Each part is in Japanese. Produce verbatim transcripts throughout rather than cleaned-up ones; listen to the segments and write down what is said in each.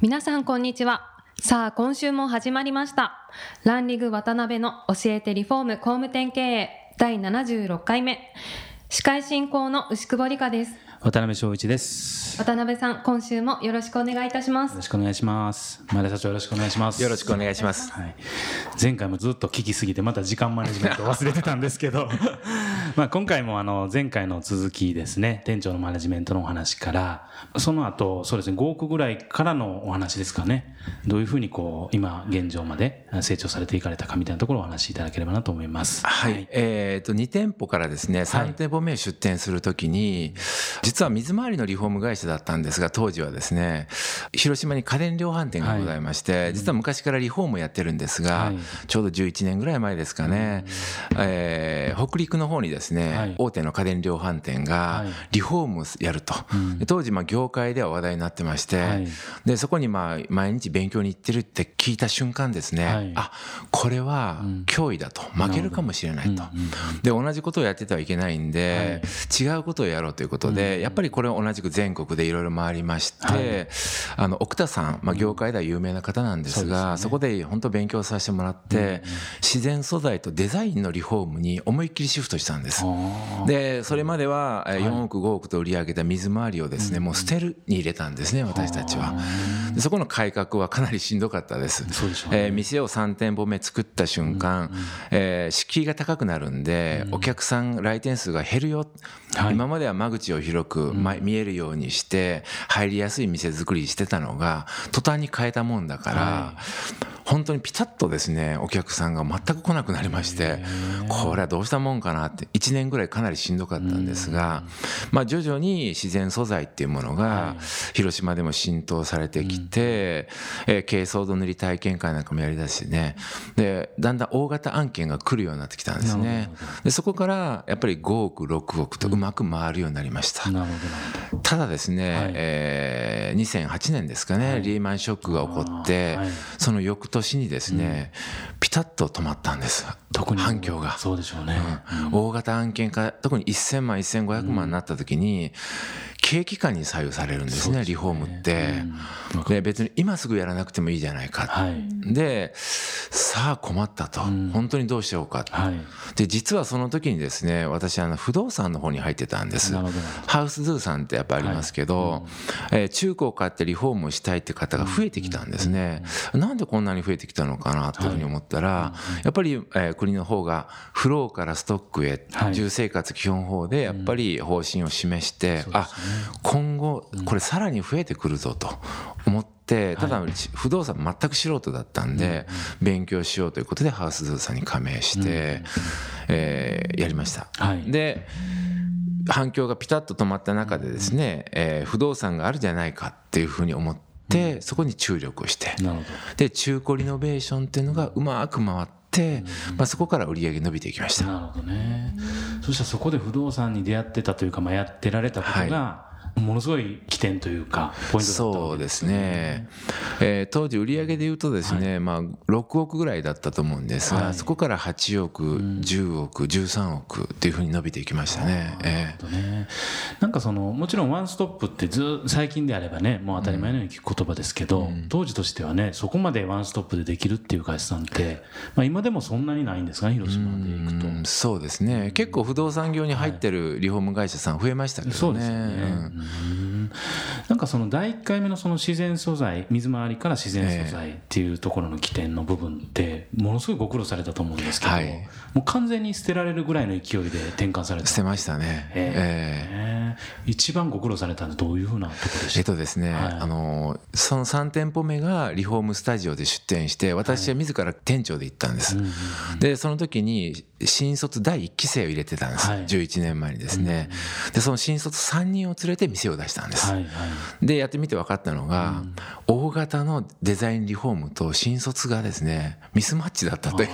皆さんこんにちは。さあ今週も始まりました。ランリグ渡辺の教えてリフォーム工務店経営だいななじゅうろっかいめ、司会進行の牛久保理香です。渡辺翔一です。渡辺さん、今週もよろしくお願いいたします。よろしくお願いします。前田社長、よろしくお願いします。よろしくお願いします、はい、前回もずっと聞きすぎてまた時間マネジメント忘れてたんですけどまあ今回もあの前回の続きですね、店長のマネジメントのお話から、その後そうですねごおくぐらいからのお話ですかね。どういうふうにこう今現状まで成長されていかれたかみたいなところをお話しいただければなと思います。はい、はい、えーとに店舗からですねさんてんぽ目出店するときに、実は水回りのリフォーム会社だったんですが、当時はですね広島に家電量販店がございまして、はい、実は昔からリフォームをやってるんですが、はい、ちょうどじゅういちねんぐらい前ですかね、えー、北陸の方にですね、はい、大手の家電量販店がリフォームをやると、はい、で当時まあ業界では話題になってまして、はい、でそこにまあ毎日勉強に行ってるって聞いた瞬間ですね、はい、あ、これは脅威だと、負けるかもしれないと、で同じことをやっててはいけないんで、はい、違うことをやろうということで、うん、やっぱりこれ同じく全国でいろいろ回りまして、はい、あの奥田さん、まあ、業界では有名な方なんですが、 そうですね、そこで本当勉強させてもらって、うんうん、自然素材とデザインのリフォームに思いっきりシフトしたんです。でそれまではよんおくごおくと売り上げた水回りをですね、はい、もう捨てるに入れたんですね、私たちは。でそこの改革はかなりしんどかったです。そうでしょうね。えー、店をさんてんぽめ作った瞬間、うんうん、えー、敷居が高くなるんで、うん、お客さん来店数が減るよ、はい、今までは間口を広く、うん、見えるようにして入りやすい店作りしてたのが途端に変えたもんだから、はい、本当にピタッとですねお客さんが全く来なくなりまして、これはどうしたもんかなっていちねんぐらいかなりしんどかったんですが、まあ徐々に自然素材っていうものが広島でも浸透されてきて、え珪藻土塗り体験会なんかもやりだしてね、でだんだん大型案件が来るようになってきたんですね。でそこからやっぱりごおくろくおくとうまく回るようになりました。ただですね、えにせんはちねんですかね、リーマンショックが起こって、その翌年にですね、うん、ピタッと止まったんです。特に反響がそうでしょうね、うん、大型案件化、特にせんまんせんごひゃくまんになった時に、うん、景気感に左右されるんですね、リフォームって、うん、で別に今すぐやらなくてもいいじゃないか、はい、でさあ困ったと、うん、本当にどうしようか、はい、で実はその時にですね、私あの不動産の方に入ってたんです。ハウスズーさんってやっぱありますけど、はい、えー、中古を買ってリフォームしたいって方が増えてきたんですね、うんうん、なんでこんなに増えてきたのかなというふうに思ったら、はい、やっぱり、えー、国の方がフローからストックへ、はい、住生活基本法でやっぱり方針を示して、うん、あ、今後これさらに増えてくるぞと思って、ただ不動産全く素人だったんで勉強しようということでハウスズーさんに加盟してえやりました。で反響がピタッと止まった中でですね、え不動産があるじゃないかっていうふうに思って、そこに注力をして、で中古リノベーションっていうのがうまく回って、まあそこから売り上げ伸びていきました。なるほどね。そしたらそこで不動産に出会ってたというか、まあやってられたことがものすごい起点というかポイントだったわけですね。そうですね、えー、当時売上でいうとですね、はい、まあろくおくぐらいだったと思うんですが、はい、そこからはちおく、うん、じゅうおくじゅうさんおくっていうふうに伸びていきましたね。えー、ね、なんかそのもちろんワンストップってず最近であればね、もう当たり前のように聞く言葉ですけど、うん、当時としてはねそこまでワンストップでできるっていう会社さんって、まあ、今でもそんなにないんですかね、広島でいくと。うん、そうですね、結構不動産業に入ってるリフォーム会社さん増えましたけどね。そうですね、うんうん、なんかそのだいいっかいめ の, その自然素材、水回りから自然素材っていうところの起点の部分ってものすごいご苦労されたと思うんですけど、はい、もう完全に捨てられるぐらいの勢いで転換された。捨てましたね、えーえー、一番ご苦労されたのはどういうふうなところでしたか。えっとですね、はい、あのそのさん店舗目がリフォームスタジオで出店して、私は自ら店長で行ったんです、はい、うんうん、でその時に新卒だいいっきせいを入れてたんです、はい、じゅういちねんまえにですね、うんうん、でその新卒さんにんを連れて店を出したんです。です、はいはい、でやってみて分かったのが、うん、大型のデザインリフォームと新卒がですねミスマッチだったという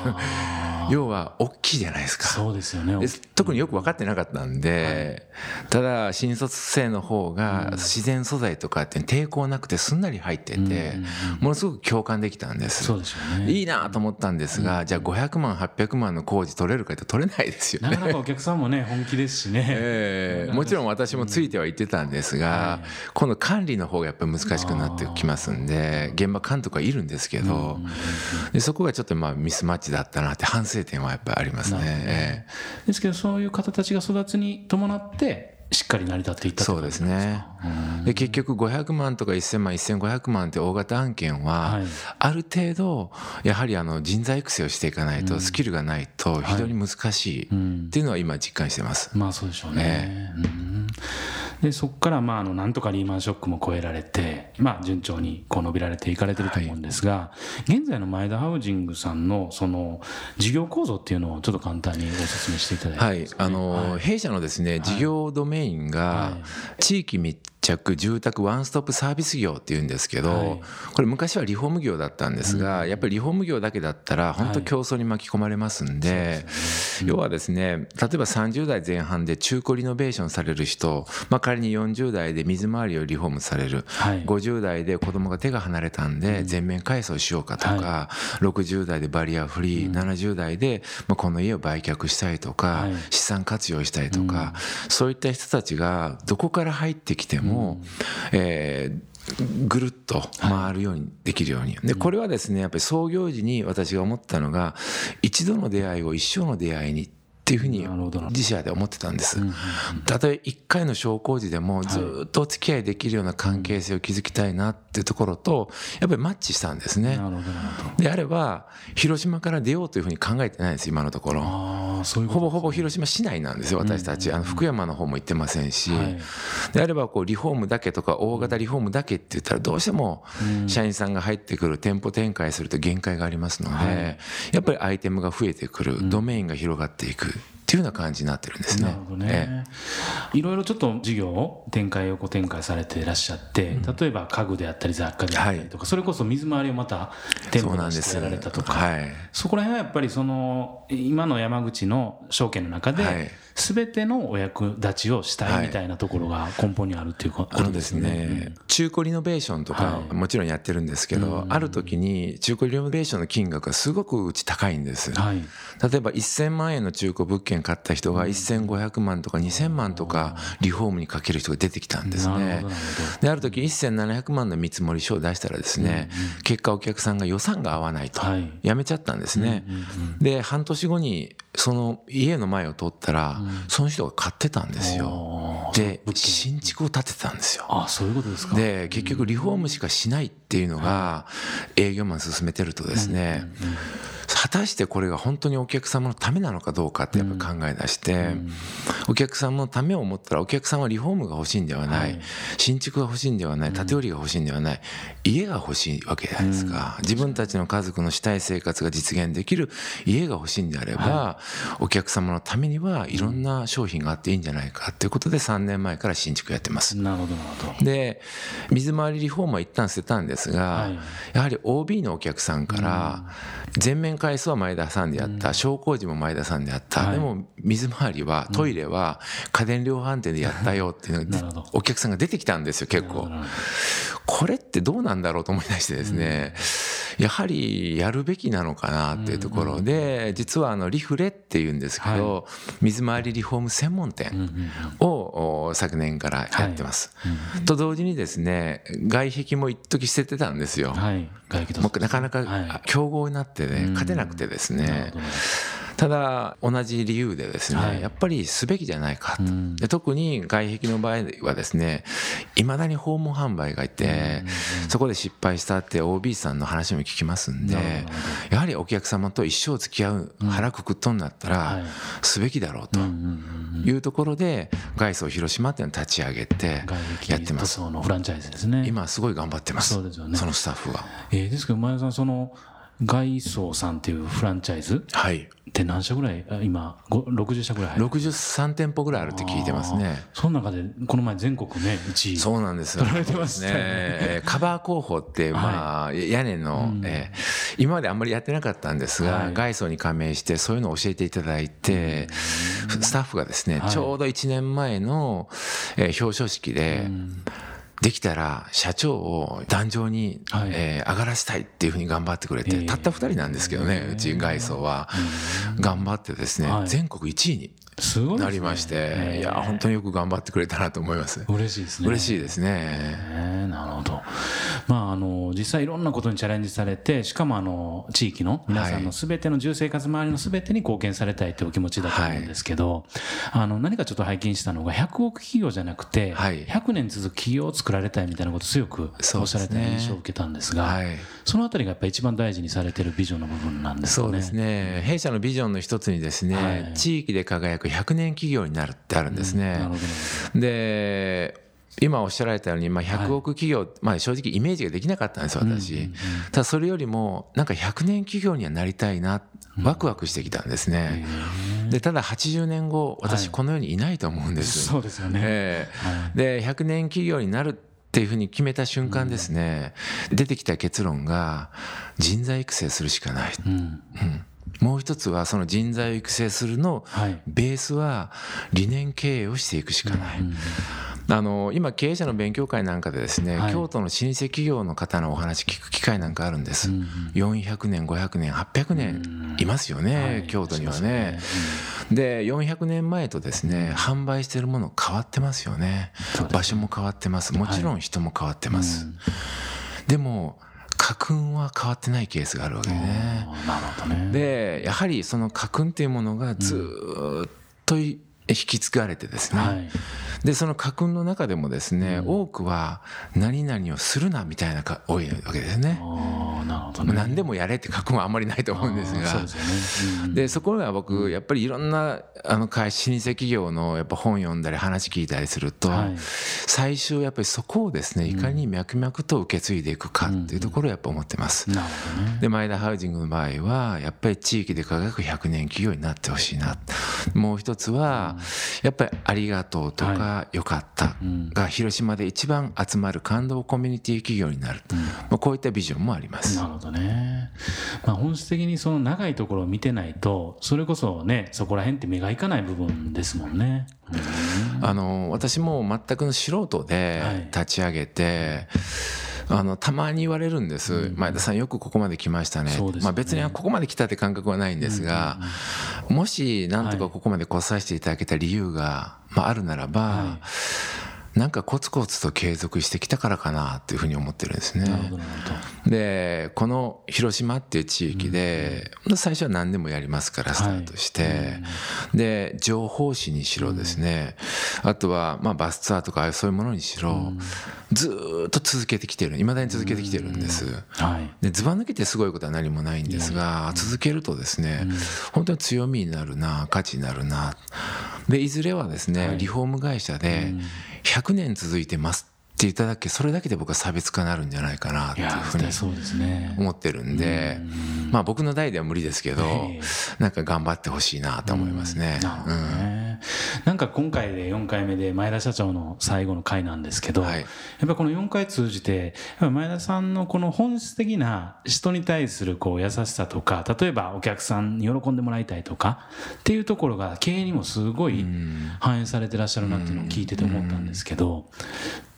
要は大きいじゃないですか。そうですよね。特によく分かってなかったんで、はい、ただ新卒生の方が自然素材とかって抵抗なくてすんなり入ってて、うんうんうん、ものすごく共感できたんです。そうでしょうね。いいなと思ったんですが、うん、じゃあごひゃくまんはっぴゃくまんの工事取れるかって取れないですよね。なかなかお客さんもね本気ですしね、えー、もちろん私もついては言ってたんですが、うん、今度管理の方がやっぱり難しくなってきますんで現場監督はいるんですけど、うんうんうん、でそこがちょっとまあミスマッチだったなって反省点はやっぱりありますね。ですけどそういう方たちが育つに伴ってしっかり成り立っていったということですね。で結局ごひゃくまんとかいっせんまんせんごひゃくまんって大型案件はある程度やはりあの人材育成をしていかないとスキルがないと非常に難しいっていうのは今実感してます、はいうん、まあそうでしょうね、えーうん、でそこからまああのなんとかリーマンショックも超えられてまあ順調にこう伸びられていかれてると思うんですが、はい、現在の前田ハウジングさんのその事業構造っていうのをちょっと簡単にご説明していただいて、はいあのはい、弊社のですね事業ドメインが地域密着住宅ワンストップサービス業っていうんですけど、はい、これ昔はリフォーム業だったんですが、うん、やっぱりリフォーム業だけだったら本当競争に巻き込まれますんで、はいそうですね、要はですね例えばさんじゅうだいぜん半で中古リノベーションされる人、まあ、仮によんじゅうだいで水回りをリフォームされる、はい、ごじゅうだいで子供が手が離れたんで全面改装しようかとか、はい、ろくじゅうだいでバリアフリー、うん、ななじゅうだいでまあこの家を売却したいとか、はい、資産活用したいとか、うん、そういった人たちがどこから入ってきてももう、えーぐるっと回るようにできるように、はい、でこれはですねやっぱり創業時に私が思ったのが一度の出会いを一生の出会いにっていうふうに自社で思ってたんです。たとえいっかいの小工事でもずっとお付き合いできるような関係性を築きたいなっていうところとやっぱりマッチしたんですね。なるほどであれば広島から出ようというふうに考えてないんです今のところ。あそういうことですね。ほぼほぼ広島市内なんですよ私たち、うんうんうん、あの福山の方も行ってませんし、はい、であればこうリフォームだけとか大型リフォームだけって言ったらどうしても社員さんが入ってくる店舗展開すると限界がありますので、はい、やっぱりアイテムが増えてくるドメインが広がっていくっていうような感じになってるんですね。なるほどね、ええ、いろいろちょっと事業を展開をこう展開されていらっしゃって、うん、例えば家具であったり雑貨であったりとか、はい、それこそ水回りをまた店舗にしてやられたとか そ,、はい、そこら辺はやっぱりその今の山口の証券の中で、はい全てのお役立ちをしたいみたいなところが根本にあるっていうことですね。はい、あのですね、中古リノベーションとかもちろんやってるんですけど、はい、ある時に中古リノベーションの金額がすごくうち高いんです、はい、例えばせんまんえんの中古物件買った人がせんごひゃくまんとかにせんまんとかリフォームにかける人が出てきたんですね。である時せんななひゃくまんの見積もり書を出したらですね、うんうん、結果お客さんが予算が合わないとやめちゃったんですね、はいうんうんうん、ではんとしごにその家の前を通ったら、うん、その人が買ってたんですよ。で新築を建てたんですよ。ああそういうことですか。で結局リフォームしかしないっていうのが営業マン進めてるとですね、うんうんうん、果たしてこれが本当にお客様のためなのかどうかってやっぱ考え出して、うんうん、お客様のためを思ったらお客さんはリフォームが欲しいんではない、はい、新築が欲しいんではない、建て売りが欲しいんではない、うん、家が欲しいわけじゃないですか、うん、自分たちの家族のしたい生活が実現できる家が欲しいんであれば、はい、お客様のためにはいろんな商品があっていいんじゃないかということでさんねんまえから新築やってます。なるほどなるほど。で水回りリフォームは一旦捨てたんですが、はい、やはり オービー のお客さんから全面改装は前田さんでやった、うん、小工事も前田さんでやった、はい、でも水回りはトイレは家電量販店でやったよっていうのがお客さんが出てきたんですよ結構。これってどうなんだろうと思い出してですね、うん、やはりやるべきなのかなっていうところで、うん、実はあのリフレっていうんですけど、はい、水回りリフォーム専門店を昨年からやってます、はい、と同時にですね外壁も一時捨ててたんですよ、はい、外壁もうなかなか競合になってね、はい、勝てなくてですね、うんただ同じ理由でですね、はい、やっぱりすべきじゃないかと、うん、で特に外壁の場合はですねいまだに訪問販売がいて、うん、そこで失敗したって オービー さんの話も聞きますんでやはりお客様と一生付き合う、うん、腹くくっとんだったらすべきだろうというところで外装広島っていうのを立ち上げてやってます。外装のフランチャイズですね。今すごい頑張ってます。 そうですよね。そのスタッフは、えー、ですけど前田さんそのガイソーさんっていうフランチャイズって何社ぐらい、はい、今ろくじゅっしゃぐらい入る、ろくじゅうさんてんぽぐらいあるって聞いてますね。その中でこの前全国ねいちいそうなんですよ、取られてましたね、えー、カバー工法って、まあはい、屋根の、うんえー、今まであんまりやってなかったんですが、はい、ガイソーに加盟してそういうのを教えていただいて、うん、スタッフがですね、はい、ちょうどいちねんまえの、えー、表彰式で、うんできたら社長を壇上に、はいえー、上がらせたいっていうふうに頑張ってくれて、えー、たったふたりなんですけどね、えー、うち外装は、えー、頑張ってですね、はい、全国いちいになりまして、ねえー、いや本当によく頑張ってくれたなと思います。嬉しいですね。嬉しいですね。えー、なるほど。まああの実際いろんなことにチャレンジされて、しかもあの地域の皆さんのすべての住生活周りのすべてに貢献されたいというお気持ちだと思うんですけど、はい、あの何かちょっと拝見したのがひゃくおく企業じゃなくて、はい、ひゃくねん続く企業を作作られたいみたいなことを強くおっしゃられた印象を受けたんですが、そうですね、はい、そのあたりがやっぱり一番大事にされているビジョンの部分なんですね。そうですね、弊社のビジョンの一つにですね、はい、地域で輝くひゃくねん企業になるってあるんですね、うん、なるほど。で今おっしゃられたように、まあ、ひゃくおく企業、はいまあ、正直イメージができなかったんです私、うんうんうん、ただそれよりもなんかひゃくねん企業にはなりたいな、ワクワクしてきたんですね、うん、でただはちじゅうねんご私この世にいないと思うんです、はい、そうですよね、えーはい、でひゃくねん企業になるっていうふうに決めた瞬間ですね、うん、出てきた結論が人材育成するしかない、うんうんもう一つはその人材を育成するのベースは理念経営をしていくしかない、はい、あの今経営者の勉強会なんかでですね、はい、京都の老舗企業の方のお話聞く機会なんかあるんです、うん、よんひゃくねんごひゃくねんはっぴゃくねんいますよね、うんはい、京都にはね、うん、でよんひゃくねんまえとですね販売しているもの変わってますよね、場所も変わってます、もちろん人も変わってます、はいうん、でも家訓は変わってないケースがあるわけでね。なるほどね。で、やはりその家訓っていうものがずっと、うん、引き継がれてですね、はい、でその家訓の中でもですね、うん、多くは何々をするなみたいなが多いわけですね。あ、なるほどね。何でもやれって家訓はあんまりないと思うんですが、そうですよね、うん、でそこが僕やっぱりいろんなあの会社老舗企業のやっぱ本読んだり話聞いたりすると、はい、最終やっぱりそこをですねいかに脈々と受け継いでいくかっていうところをやっぱ思ってます、うんうん、なるほどね。でマイダハウジングの場合はやっぱり地域で輝くひゃくねん企業になってほしいな、もう一つは、うんやっぱりありがとうとかよかったが広島で一番集まる感動コミュニティ企業になる、うん、こういったビジョンもあります。なるほどね、まあ、本質的にその長いところを見てないとそれこそねそこら辺って目がいかない部分ですもんね、うん、あの私も全くの素人で立ち上げて、はい、あのたまに言われるんです、うん、前田さんよくここまで来ました ね, ね、まあ、別にここまで来たって感覚はないんですが、うんうん、もしなんとかここまで来させていただけた理由が、まあ、あるならば、はい、なんかコツコツと継続してきたからかなというふうに思ってるんですね。なるほどなるほど。でこの広島っていう地域で、うん、最初は何でもやりますからスタートして、はい、で情報誌にしろですね、うん、あとはまあバスツアーとかそういうものにしろ、うん、ずっと続けてきてる、未だに続けてきてるんです、うんはい、でずば抜けてすごいことは何もないんですが、うん、続けるとですね、うん、本当に強みになるな、価値になるな。でいずれはですね、はい、リフォーム会社でひゃくねん続いてますっていただけ、それだけで僕は差別化になるんじゃないかなっていうふうに思ってるんで、まあ僕の代では無理ですけど、なんか頑張ってほしいなと思いますね。うん、なんか今回でよんかいめで前田社長の最後の回なんですけど、はい、やっぱりこのよんかい通じて前田さんのこの本質的な人に対するこう優しさとか、例えばお客さんに喜んでもらいたいとかっていうところが経営にもすごい反映されてらっしゃるなっていうのを聞いてて思ったんですけど、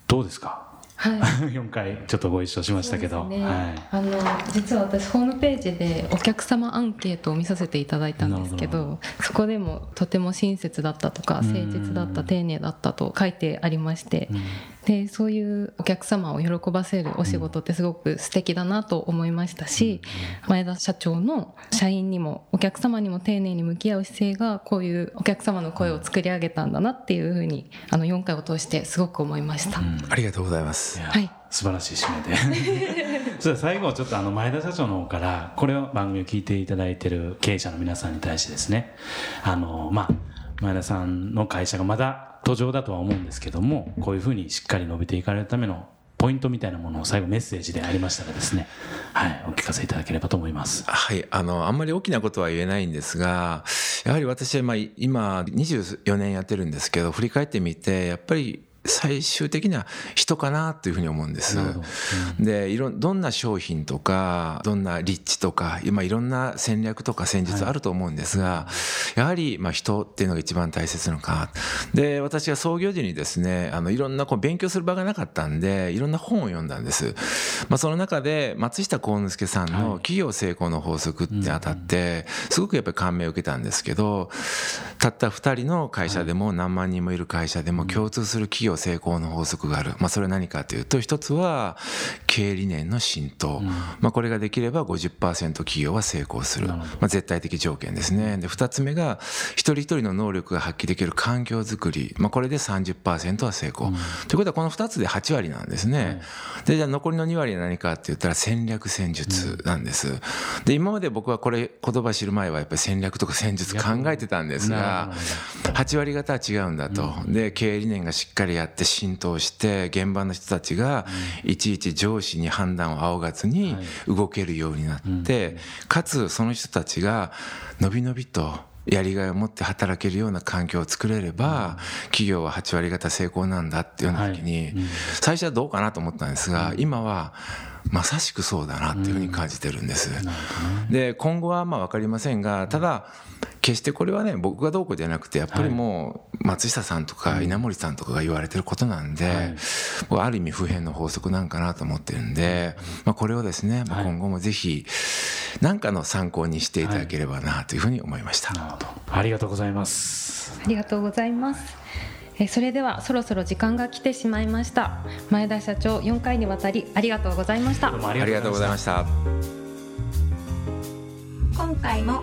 どうですか？はい、よんかいちょっとご一緒しましたけど、ねはい、あの実は私ホームページでお客様アンケートを見させていただいたんですけ ど, どそこでもとても親切だったとか誠実だった丁寧だったと書いてありまして、でそういうお客様を喜ばせるお仕事ってすごく素敵だなと思いましたし、前田社長の社員にもお客様にも丁寧に向き合う姿勢がこういうお客様の声を作り上げたんだなっていうふうにあのよんかいを通してすごく思いました、うん、ありがとうございます。はい、素晴らしい締めでそれ最後ちょっとあの前田社長の方からこれを番組を聞いていただいている経営者の皆さんに対してですね、あのまあ前田さんの会社がまだ途上だとは思うんですけども、こういうふうにしっかり伸びていかれるためのポイントみたいなものを最後メッセージでありましたらですね、はい、お聞かせいただければと思います。はい、あの、あんまり大きなことは言えないんですが、やはり私は、まあ、今にじゅうよねんやってるんですけど、振り返ってみてやっぱり最終的には人かなというふうに思うんです。うん、でいろどんな商品とかどんな立地とか今いろんな戦略とか戦術あると思うんですが、はい、やはりまあ人っていうのが一番大切なのか。で私が創業時にですね、あのいろんなこう勉強する場がなかったんでいろんな本を読んだんです。まあ、その中で松下幸之助さんの企業成功の法則って当たってすごくやっぱり感銘を受けたんですけど、たったふたりの会社でも何万人もいる会社でも共通する企業成功の法則がある。まあ、それは何かというと、一つは経営理念の浸透、うんまあ、これができれば ごじゅっパーセント 企業は成功する、まあ、絶対的条件ですね。でふたつめが一人一人の能力が発揮できる環境づくり、まあ、これで さんじゅっパーセント は成功、うん、ということはこのふたつではちわりなんですね。うん、でじゃあ残りのにわりは何かって言ったら戦略戦術なんです。うん、で今まで僕はこれ言葉知る前はやっぱり戦略とか戦術考えてたんですが、はち割方は違うんだと。うん、で経営理念がしっかりやって浸透して現場の人たちがいちいち上司に判断を仰がずに動けるようになって、かつその人たちがのびのびとやりがいを持って働けるような環境を作れれば企業ははち割方成功なんだっていうような時に、最初はどうかなと思ったんですが、今はまさしくそうだなっていうふうに感じてるんです。で今後はまあ分かりませんが、ただ決してこれはね僕がどうこうじゃなくて、やっぱりもう松下さんとか稲森さんとかが言われてることなんで、はい、ある意味普遍の法則なんかなと思ってるんで、まあ、これをですね、はい、今後もぜひ何かの参考にしていただければなというふうに思いました。はい、なるほど、ありがとうございます。ありがとうございます。えそれではそろそろ時間が来てしまいました。前田社長、よんかいにわたりありがとうございました。どうもありがとうございました。今回も